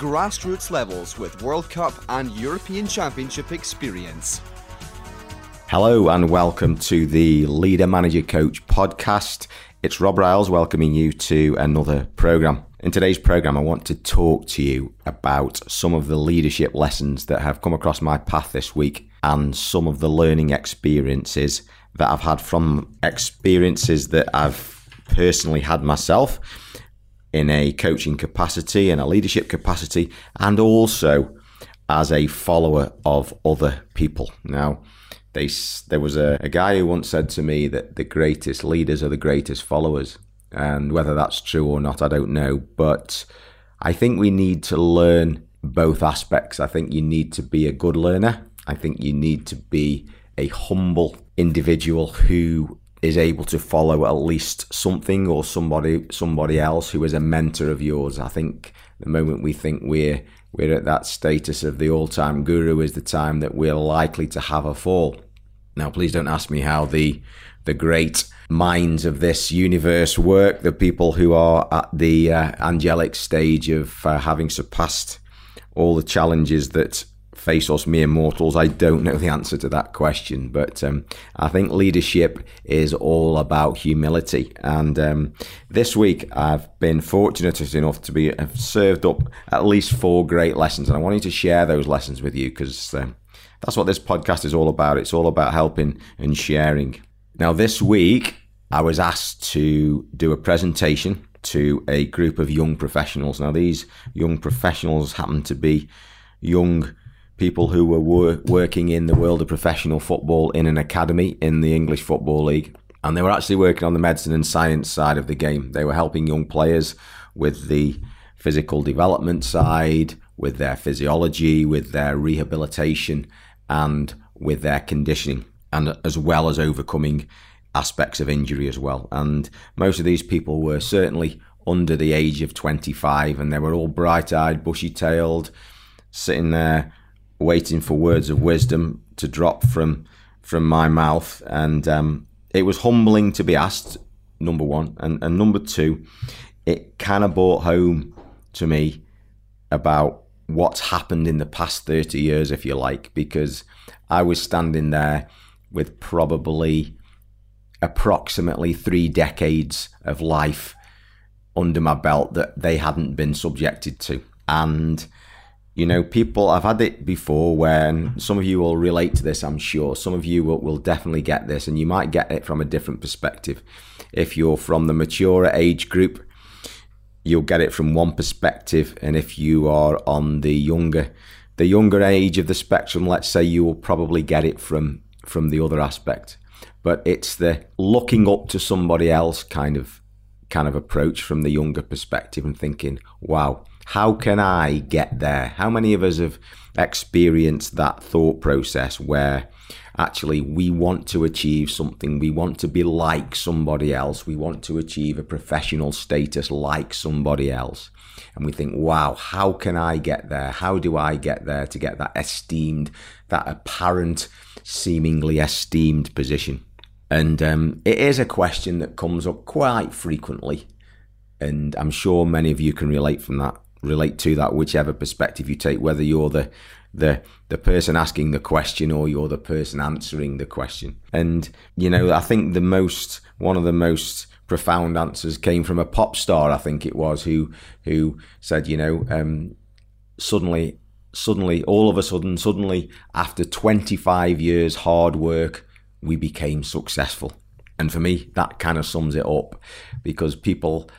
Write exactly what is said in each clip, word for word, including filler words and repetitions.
grassroots levels with World Cup and European Championship experience. Hello and welcome to the Leader Manager Coach Podcast. It's Rob Riles welcoming you to another programme. In today's programme, I want to talk to you about some of the leadership lessons that have come across my path this week and some of the learning experiences that I've had from experiences that I've personally had myself in a coaching capacity and a leadership capacity, and also as a follower of other people. Now, they, there was a, a guy who once said to me that the greatest leaders are the greatest followers, and whether that's true or not, I don't know, but I think we need to learn both aspects. I think you need to be a good learner. I think you need to be a humble individual who is able to follow at least something or somebody somebody else who is a mentor of yours. I think the moment we think we're we're at that status of the all-time guru is the time that we're likely to have a fall. Now, please don't ask me how the the great minds of this universe work, the people who are at the uh, angelic stage of uh, having surpassed all the challenges that face us mere mortals. I don't know the answer to that question, but um, I think leadership is all about humility. And um, this week I've been fortunate enough to be I've served up at least four great lessons, and I wanted to share those lessons with you because um, that's what this podcast is all about. It's all about helping and sharing. Now, this week I was asked to do a presentation to a group of young professionals. Now, these young professionals happen to be young people who were wor- working in the world of professional football in an academy in the English Football League. And they were actually working on the medicine and science side of the game. They were helping young players with the physical development side, with their physiology, with their rehabilitation, and with their conditioning, and as well as overcoming aspects of injury as well. And most of these people were certainly under the age of twenty-five, and they were all bright-eyed, bushy-tailed, sitting there waiting for words of wisdom to drop from from my mouth. And um, it was humbling to be asked, number one, and, and number two, it kind of brought home to me about what's happened in the past thirty years, if you like, because I was standing there with probably approximately three decades of life under my belt that they hadn't been subjected to. And you know, people, I've had it before when some of you will relate to this, I'm sure. Some of you will, will definitely get this, and you might get it from a different perspective. If you're from the mature age group, you'll get it from one perspective. And if you are on the younger, the younger age of the spectrum, let's say, you will probably get it from, from the other aspect. But it's the looking up to somebody else kind of, kind of approach from the younger perspective and thinking, wow, how can I get there? How many of us have experienced that thought process where actually we want to achieve something, we want to be like somebody else, we want to achieve a professional status like somebody else, and we think, wow, how can I get there? How do I get there to get that esteemed, that apparent, seemingly esteemed position? And um, it is a question that comes up quite frequently, and I'm sure many of you can relate from that. relate to that, whichever perspective you take, whether you're the the the person asking the question or you're the person answering the question. And you know, I think the most one of the most profound answers came from a pop star, I think it was, who who said, you know, um, suddenly, suddenly, all of a sudden, suddenly, after twenty-five years hard work, we became successful. And for me, that kind of sums it up, because people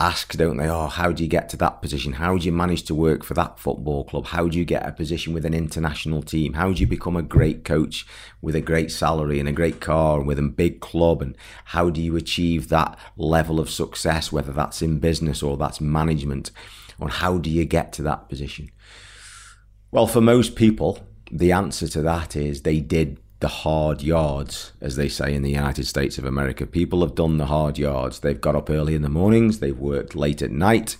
ask, don't they, oh, how do you get to that position? How do you manage to work for that football club? How do you get a position with an international team? How do you become a great coach with a great salary and a great car and with a big club? And how do you achieve that level of success, whether that's in business or that's management? on how do you get to that position? Well, for most people, the answer to that is they did the hard yards, as they say in the United States of America. People have done the hard yards. They've got up early in the mornings. They've worked late at night.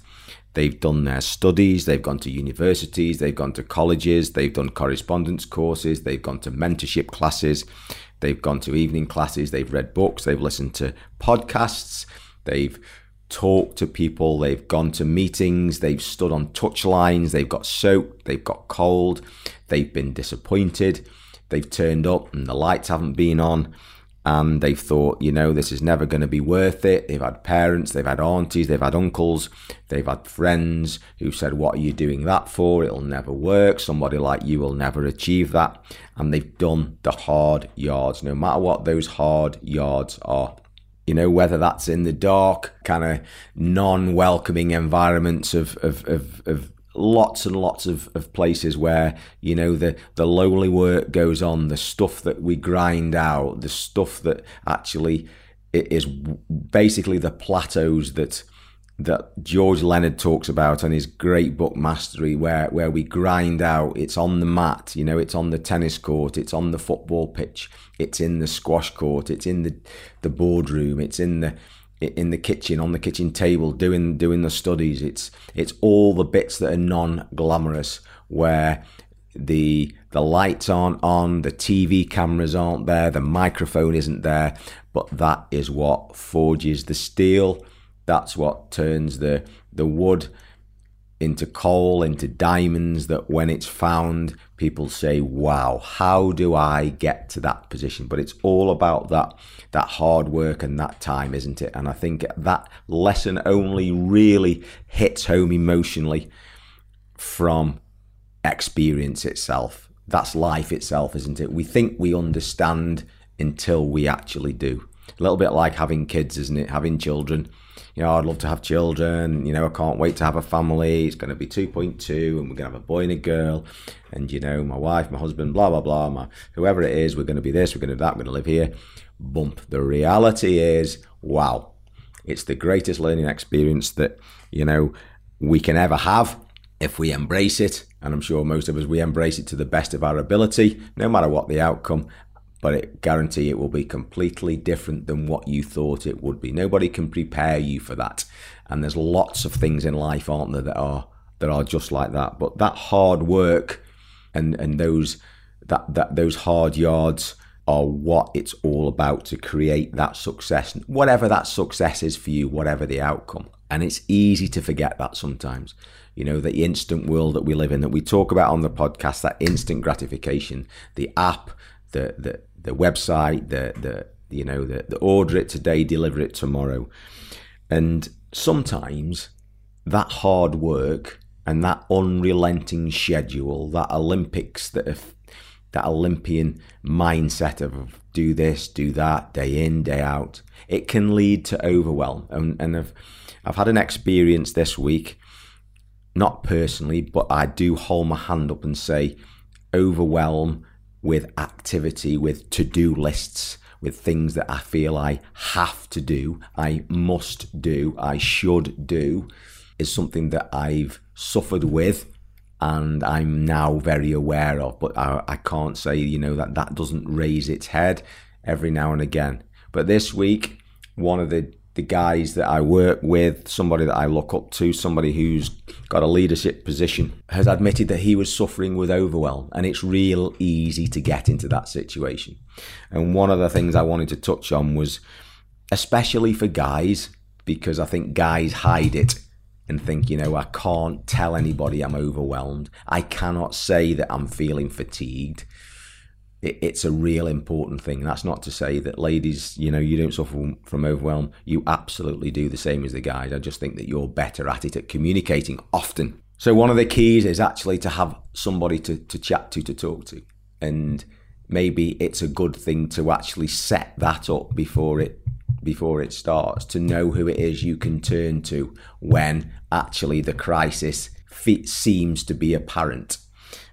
They've done their studies. They've gone to universities. They've gone to colleges. They've done correspondence courses. They've gone to mentorship classes. They've gone to evening classes. They've read books. They've listened to podcasts. They've talked to people. They've gone to meetings. They've stood on touch lines. They've got soaked. They've got cold. They've been disappointed. They've turned up and the lights haven't been on, and they've thought, you know, this is never going to be worth it. They've had parents, they've had aunties, they've had uncles, they've had friends who said, what are you doing that for? It'll never work. Somebody like you will never achieve that. And they've done the hard yards, no matter what those hard yards are. You know, whether that's in the dark, kind of non-welcoming environments of, of, of, of lots and lots of, of places where, you know, the, the lowly work goes on, the stuff that we grind out, the stuff that actually it is basically the plateaus that that George Leonard talks about in his great book Mastery, where where we grind out. It's on the mat, you know, it's on the tennis court, it's on the football pitch, it's in the squash court, it's in the, the boardroom, it's in the in the kitchen, on the kitchen table, doing doing the studies. It's it's all the bits that are non-glamorous, where the the lights aren't on, the T V cameras aren't there, the microphone isn't there. But that is what forges the steel. That's what turns the the wood into coal, into diamonds, that when it's found, people say, wow, how do I get to that position? But it's all about that that hard work and that time, isn't it? And I think that lesson only really hits home emotionally from experience itself. That's life itself, isn't it? We think we understand until we actually do. A little bit like having kids, isn't it? Having children. You know, I'd love to have children, you know, I can't wait to have a family, it's going to be two point two, and we're going to have a boy and a girl, and, you know, my wife, my husband, blah, blah, blah, my, whoever it is, we're going to be this, we're going to do that, we're going to live here. Bump. The reality is, wow, it's the greatest learning experience that, you know, we can ever have if we embrace it, and I'm sure most of us, we embrace it to the best of our ability, no matter what the outcome. But I guarantee it will be completely different than what you thought it would be. Nobody can prepare you for that. And there's lots of things in life, aren't there, that are that are just like that. But that hard work and, and those that, that those hard yards are what it's all about to create that success. Whatever that success is for you, whatever the outcome. And it's easy to forget that sometimes. You know, the instant world that we live in, that we talk about on the podcast, that instant gratification, the app, the the the website, the the you know the, the order it today, deliver it tomorrow. And sometimes that hard work and that unrelenting schedule, that Olympics, that if, that Olympian mindset of do this, do that, day in, day out, it can lead to overwhelm. And and I've I've had an experience this week, not personally, but I do hold my hand up and say overwhelm with activity, with to-do lists, with things that I feel I have to do, I must do, I should do, is something that I've suffered with and I'm now very aware of. But I, I can't say, you know, that that doesn't raise its head every now and again. But this week, one of the, the guys that I work with, somebody that I look up to, somebody who's got a leadership position, has admitted that he was suffering with overwhelm, and it's real easy to get into that situation. And one of the things I wanted to touch on was, especially for guys, because I think guys hide it and think, you know, I can't tell anybody I'm overwhelmed. I cannot say that I'm feeling fatigued. It's a real important thing. That's not to say that, ladies, you know, you don't suffer from overwhelm. You absolutely do, the same as the guys. I just think that you're better at it, at communicating often. So one of the keys is actually to have somebody to, to chat to, to talk to. And maybe it's a good thing to actually set that up before it before it starts, to know who it is you can turn to when actually the crisis seems to be apparent.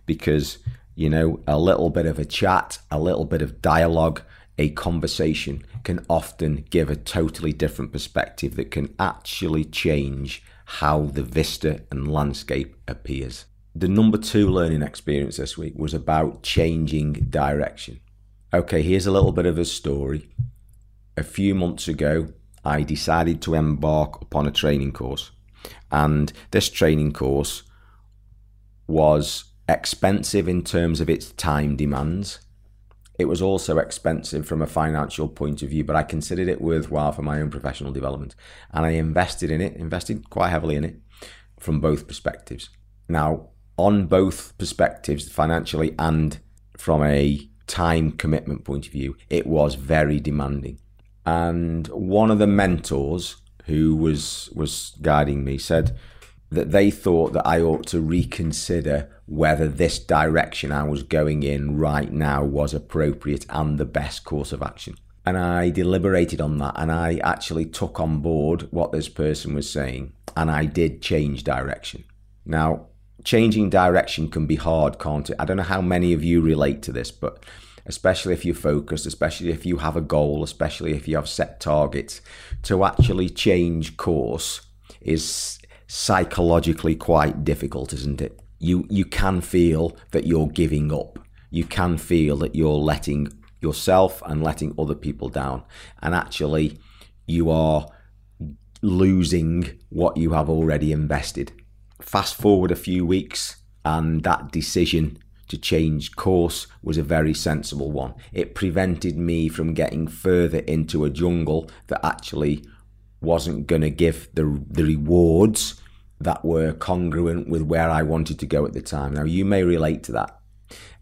Because, you know, a little bit of a chat, a little bit of dialogue, a conversation can often give a totally different perspective that can actually change how the vista and landscape appears. The number two learning experience this week was about changing direction. Okay, here's a little bit of a story. A few months ago, I decided to embark upon a training course, and this training course was expensive in terms of its time demands. It was also expensive from a financial point of view, but I considered it worthwhile for my own professional development, and I invested in it, invested quite heavily in it from both perspectives. Now, on both perspectives, financially and from a time commitment point of view, it was very demanding. And one of the mentors who was was guiding me said that they thought that I ought to reconsider whether this direction I was going in right now was appropriate and the best course of action. And I deliberated on that, and I actually took on board what this person was saying, and I did change direction. Now, changing direction can be hard, can't it? I don't know how many of you relate to this, but especially if you're focused, especially if you have a goal, especially if you have set targets, to actually change course is psychologically quite difficult, isn't it? You you can feel that you're giving up. You can feel that you're letting yourself and letting other people down. And actually, you are losing what you have already invested. Fast forward a few weeks, and that decision to change course was a very sensible one. It prevented me from getting further into a jungle that actually wasn't going to give the, the rewards that were congruent with where I wanted to go at the time. Now, you may relate to that.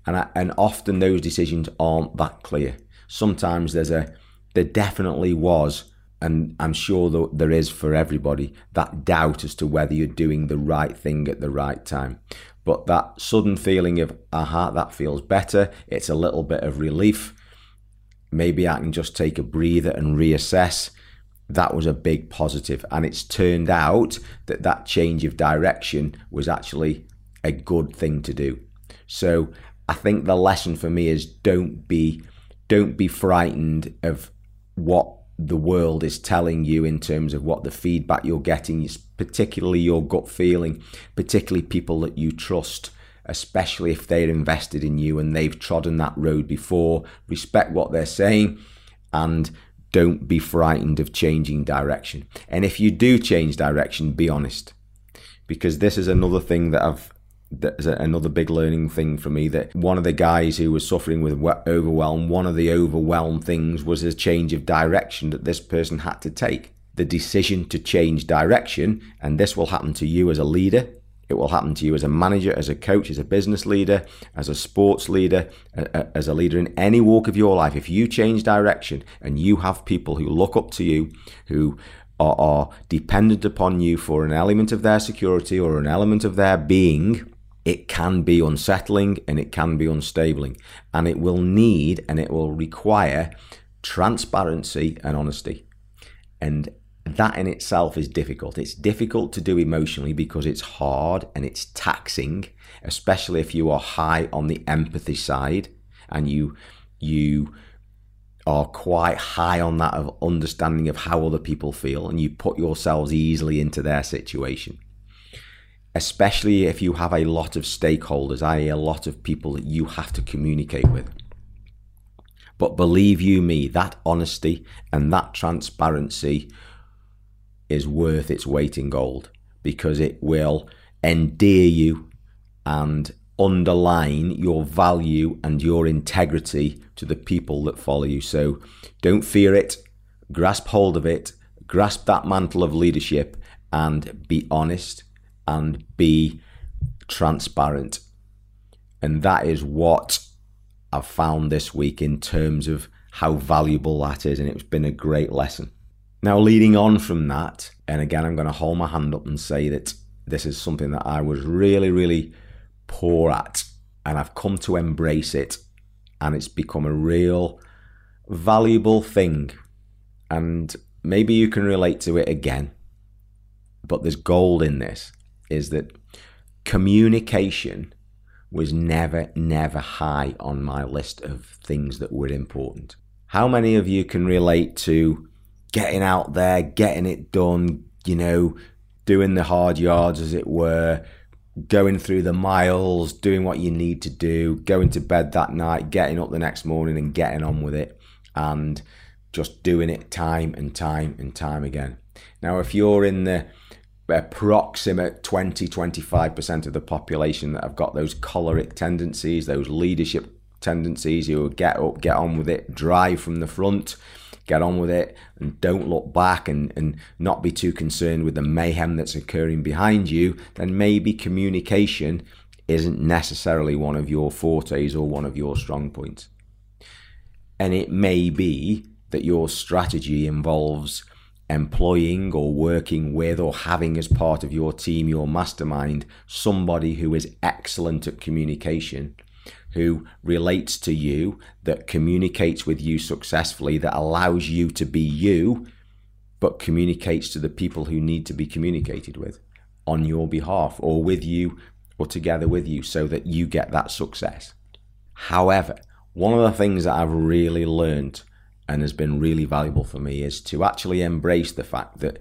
And I, and often those decisions aren't that clear. Sometimes there's a, there definitely was, and I'm sure that there is for everybody, that doubt as to whether you're doing the right thing at the right time. But that sudden feeling of, aha, that feels better. It's a little bit of relief. Maybe I can just take a breather and reassess. That was a big positive. And it's turned out that that change of direction was actually a good thing to do. So I think the lesson for me is don't be, don't be frightened of what the world is telling you in terms of what the feedback you're getting is, particularly your gut feeling, particularly people that you trust, especially if they're invested in you and they've trodden that road before. Respect what they're saying, and don't be frightened of changing direction. And if you do change direction, be honest, because this is another thing that I've, that's another big learning thing for me, that one of the guys who was suffering with overwhelm, one of the overwhelm things was a change of direction that this person had to take. The decision to change direction, and this will happen to you as a leader, it will happen to you as a manager, as a coach, as a business leader, as a sports leader, as a leader in any walk of your life. If you change direction and you have people who look up to you, who are, are dependent upon you for an element of their security or an element of their being, it can be unsettling and it can be unstabling, and it will need and it will require transparency and honesty. And that in itself is difficult. It's difficult to do emotionally because it's hard and it's taxing, especially if you are high on the empathy side and you you are quite high on that of understanding of how other people feel, and you put yourselves easily into their situation. Especially if you have a lot of stakeholders, that is a lot of people that you have to communicate with. But believe you me, that honesty and that transparency is worth its weight in gold, because it will endear you and underline your value and your integrity to the people that follow you. So don't fear it, grasp hold of it, grasp that mantle of leadership, and be honest and be transparent. And that is what I've found this week in terms of how valuable that is, and it's been a great lesson. Now, leading on from that, and again, I'm going to hold my hand up and say that this is something that I was really, really poor at, and I've come to embrace it, and it's become a real valuable thing. And maybe you can relate to it again, but there's gold in this, is that communication was never, never high on my list of things that were important. How many of you can relate to getting out there, getting it done, you know, doing the hard yards, as it were, going through the miles, doing what you need to do, going to bed that night, getting up the next morning and getting on with it, and just doing it time and time and time again. Now, if you're in the approximate twenty to twenty-five percent of the population that have got those choleric tendencies, those leadership tendencies, you will get up, get on with it, drive from the front, get on with it, and don't look back, and, and not be too concerned with the mayhem that's occurring behind you, then maybe communication isn't necessarily one of your fortes or one of your strong points. And it may be that your strategy involves employing or working with or having as part of your team, your mastermind, somebody who is excellent at communication, who relates to you, that communicates with you successfully, that allows you to be you, but communicates to the people who need to be communicated with on your behalf, or with you, or together with you, so that you get that success. However, one of the things that I've really learned and has been really valuable for me is to actually embrace the fact that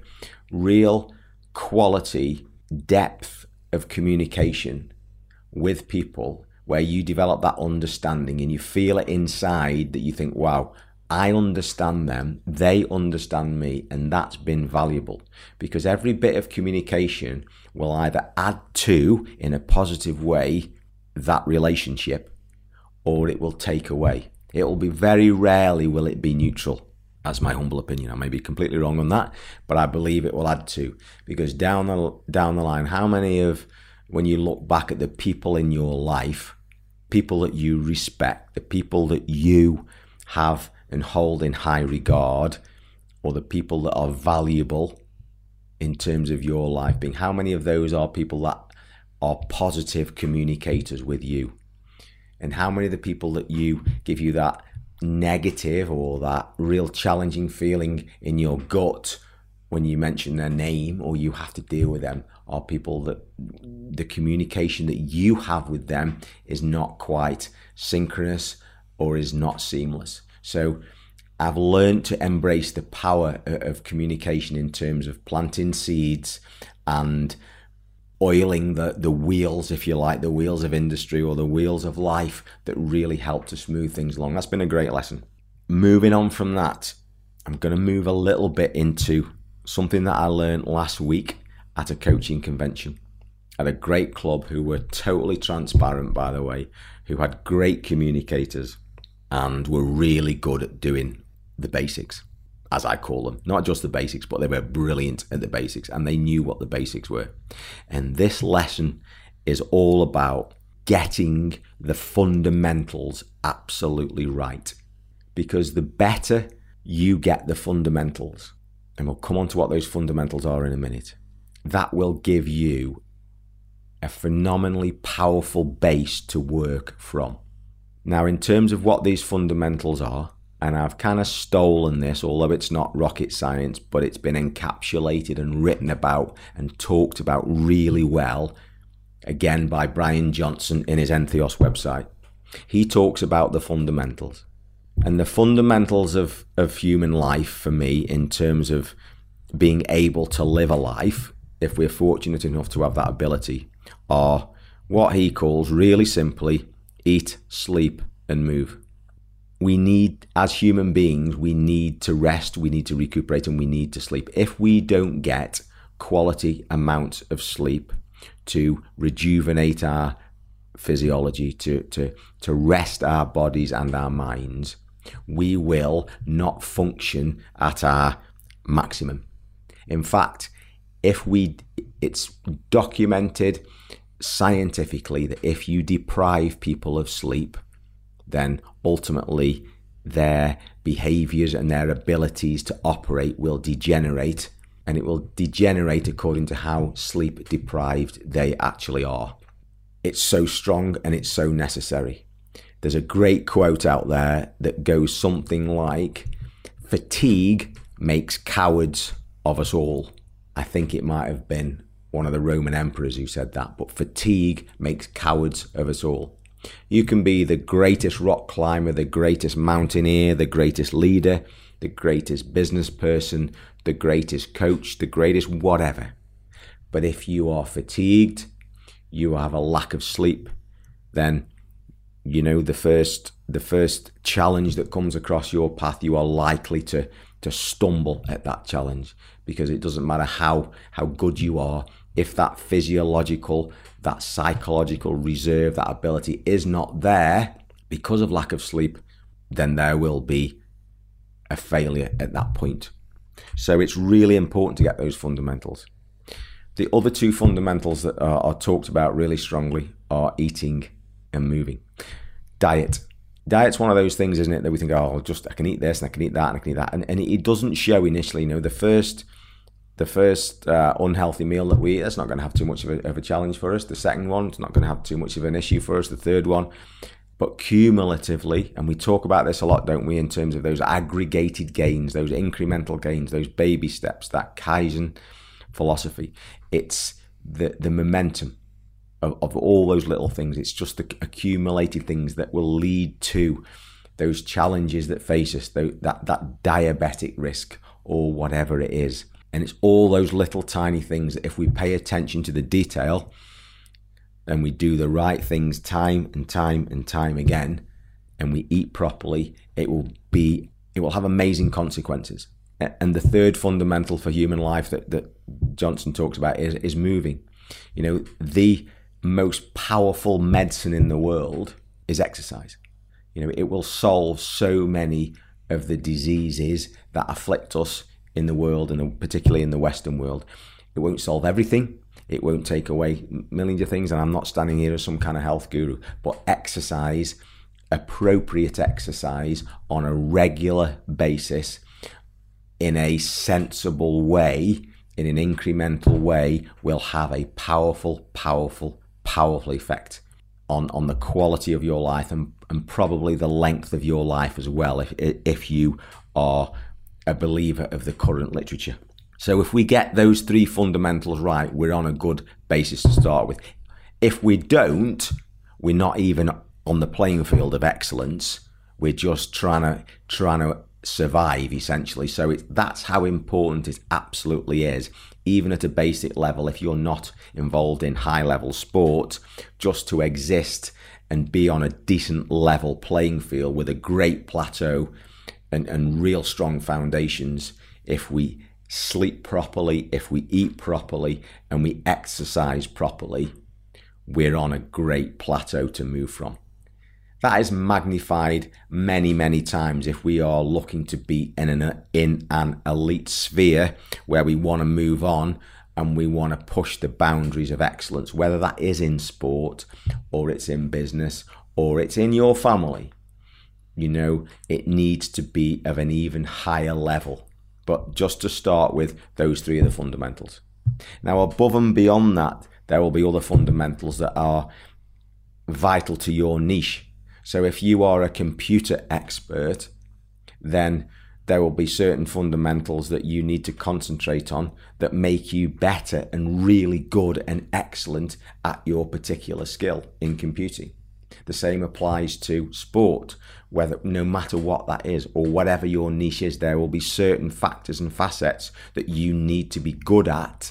real quality depth of communication with people, where you develop that understanding and you feel it inside that you think, wow, I understand them, they understand me, and that's been valuable. Because every bit of communication will either add to, in a positive way, that relationship, or it will take away. It will be very rarely will it be neutral. That's my humble opinion. I may be completely wrong on that, but I believe it will add to. Because down the, down the line, how many of, when you look back at the people in your life, people that you respect, the people that you have and hold in high regard, or the people that are valuable in terms of your life being, how many of those are people that are positive communicators with you? And how many of the people that you give you that negative or that real challenging feeling in your gut when you mention their name or you have to deal with them are people that the communication that you have with them is not quite synchronous or is not seamless. So I've learned to embrace the power of communication in terms of planting seeds and oiling the, the wheels, if you like, the wheels of industry or the wheels of life that really help to smooth things along. That's been a great lesson. Moving on from that, I'm going to move a little bit into something that I learned last week at a coaching convention at a great club who were totally transparent, by the way, who had great communicators and were really good at doing the basics, as I call them. Not just the basics, but they were brilliant at the basics and they knew what the basics were. And this lesson is all about getting the fundamentals absolutely right. Because the better you get the fundamentals, and we'll come on to what those fundamentals are in a minute, that will give you a phenomenally powerful base to work from. Now, in terms of what these fundamentals are, and I've kind of stolen this, although it's not rocket science, but it's been encapsulated and written about and talked about really well, again, by Brian Johnson in his Entheos website. He talks about the fundamentals. And the fundamentals of, of human life for me, in terms of being able to live a life, if we're fortunate enough to have that ability, are what he calls, really simply, eat, sleep, and move. We need, as human beings, we need to rest, we need to recuperate, and we need to sleep. If we don't get quality amounts of sleep to rejuvenate our physiology, to, to, to rest our bodies and our minds, we will not function at our maximum. In fact, if we, it's documented scientifically that if you deprive people of sleep, then ultimately their behaviours and their abilities to operate will degenerate, and it will degenerate according to how sleep deprived they actually are. It's so strong and it's so necessary. There's a great quote out there that goes something like, fatigue makes cowards of us all. I think it might have been one of the Roman emperors who said that, but fatigue makes cowards of us all. You can be the greatest rock climber, the greatest mountaineer, the greatest leader, the greatest business person, the greatest coach, the greatest whatever. But if you are fatigued, you have a lack of sleep, then you know the first the first challenge that comes across your path, you are likely to to stumble at that challenge, because it doesn't matter how how good you are, if that physiological, that psychological reserve, that ability is not there because of lack of sleep, then there will be a failure at that point. So it's really important to get those fundamentals. The other two fundamentals that are, are talked about really strongly are eating and moving. Diet. Diet's one of those things, isn't it, that we think, oh, just I can eat this and I can eat that and I can eat that. And, and it doesn't show initially. You know, the first the first uh, unhealthy meal that we eat, that's not going to have too much of a, of a challenge for us. The second one, it's not going to have too much of an issue for us. The third one. But cumulatively, and we talk about this a lot, don't we, in terms of those aggregated gains, those incremental gains, those baby steps, that Kaizen philosophy. It's the, the momentum of, of all those little things. It's just the accumulated things that will lead to those challenges that face us, that, that diabetic risk or whatever it is. And it's all those little tiny things that if we pay attention to the detail and we do the right things time and time and time again, and we eat properly, it will be, it will have amazing consequences. And the third fundamental for human life that, that Johnson talks about is, is moving. You know, the most powerful medicine in the world is exercise. You know, it will solve so many of the diseases that afflict us in the world, and particularly in the Western world. It won't solve everything. It won't take away millions of things. And I'm not standing here as some kind of health guru, but exercise, appropriate exercise on a regular basis, in a sensible way, in an incremental way, will have a powerful, powerful, powerful effect on, on the quality of your life, and, and probably the length of your life as well, if, if you are a believer of the current literature. So if we get those three fundamentals right, we're on a good basis to start with. If we don't, we're not even on the playing field of excellence. We're just trying to, trying to, survive, essentially. So it's, that's how important it absolutely is, even at a basic level. If you're not involved in high level sport, just to exist and be on a decent level playing field with a great plateau and, and real strong foundations, if we sleep properly, if we eat properly, and we exercise properly, we're on a great plateau to move from. That is magnified many, many times if we are looking to be in an, in an elite sphere where we want to move on and we want to push the boundaries of excellence, whether that is in sport or it's in business or it's in your family. You know, it needs to be of an even higher level. But just to start with, those three are the fundamentals. Now, above and beyond that, there will be other fundamentals that are vital to your niche. So if you are a computer expert, then there will be certain fundamentals that you need to concentrate on that make you better and really good and excellent at your particular skill in computing. The same applies to sport, whether no matter what that is or whatever your niche is, there will be certain factors and facets that you need to be good at,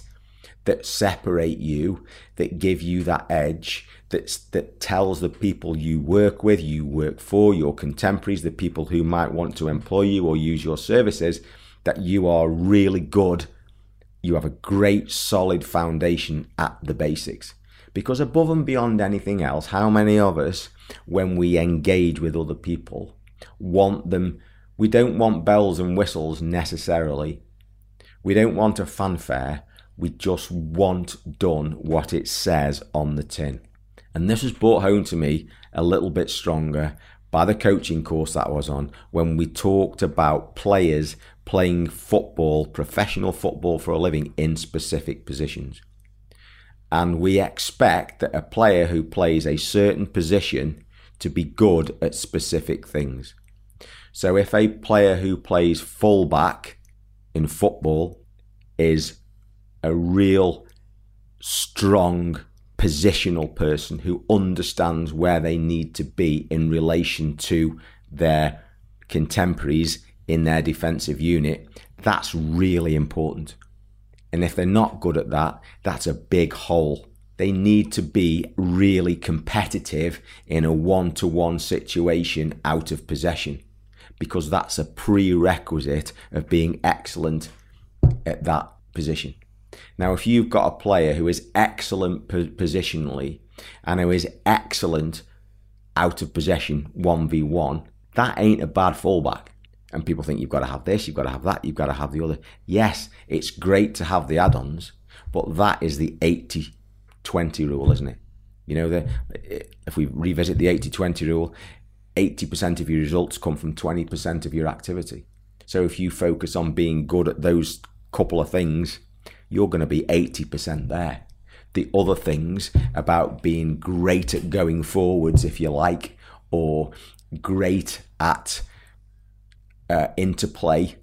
that separate you, that give you that edge, that's, that tells the people you work with, you work for, your contemporaries, the people who might want to employ you or use your services, that you are really good. You have a great solid foundation at the basics. Because above and beyond anything else, how many of us, when we engage with other people, want them, we don't want bells and whistles necessarily. We don't want a fanfare. We just want done what it says on the tin. And this was brought home to me a little bit stronger by the coaching course that I was on, when we talked about players playing football, professional football for a living, in specific positions. And we expect that a player who plays a certain position to be good at specific things. So if a player who plays fullback in football is a real strong positional person who understands where they need to be in relation to their contemporaries in their defensive unit, that's really important. And if they're not good at that, that's a big hole. They need to be really competitive in a one-to-one situation out of possession, because that's a prerequisite of being excellent at that position. Now, if you've got a player who is excellent positionally and who is excellent out of possession one v one, that ain't a bad fullback. And people think you've got to have this, you've got to have that, you've got to have the other. Yes, it's great to have the add-ons, but that is the eighty twenty rule, isn't it? You know, the, if we revisit the eighty twenty rule, eighty percent of your results come from twenty percent of your activity. So if you focus on being good at those couple of things, you're going to be eighty percent there. The other things about being great at going forwards, if you like, or great at uh, interplay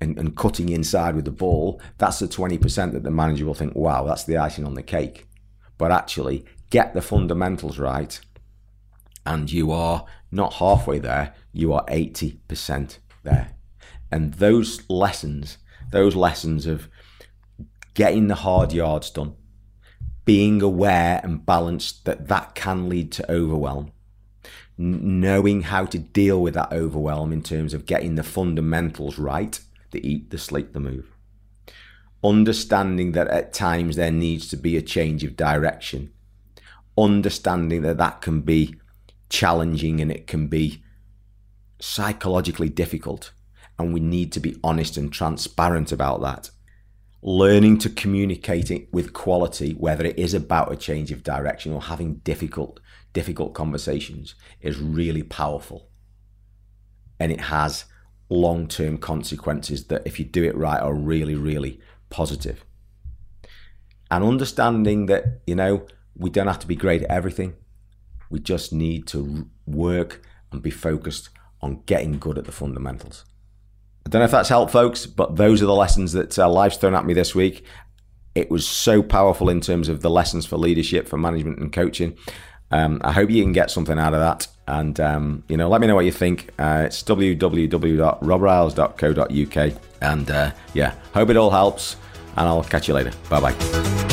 and, and cutting inside with the ball, that's the twenty percent that the manager will think, wow, that's the icing on the cake. But actually, get the fundamentals right, and you are not halfway there, you are eighty percent there. And those lessons, those lessons of getting the hard yards done, being aware and balanced that that can lead to overwhelm, knowing how to deal with that overwhelm in terms of getting the fundamentals right, the eat, the sleep, the move. Understanding that at times there needs to be a change of direction. Understanding that that can be challenging and it can be psychologically difficult. And we need to be honest and transparent about that. Learning to communicate it with quality, whether it is about a change of direction or having difficult, difficult conversations, is really powerful. And it has long-term consequences that, if you do it right, are really, really positive. And understanding that, you know, we don't have to be great at everything. We just need to work and be focused on getting good at the fundamentals. I don't know if that's helped, folks, but those are the lessons that uh, life's thrown at me this week. It was so powerful in terms of the lessons for leadership, for management and coaching. Um, I hope you can get something out of that. And, um, you know, let me know what you think. Uh, it's w w w dot rob riles dot co dot u k. And, uh, yeah, hope it all helps. And I'll catch you later. Bye-bye.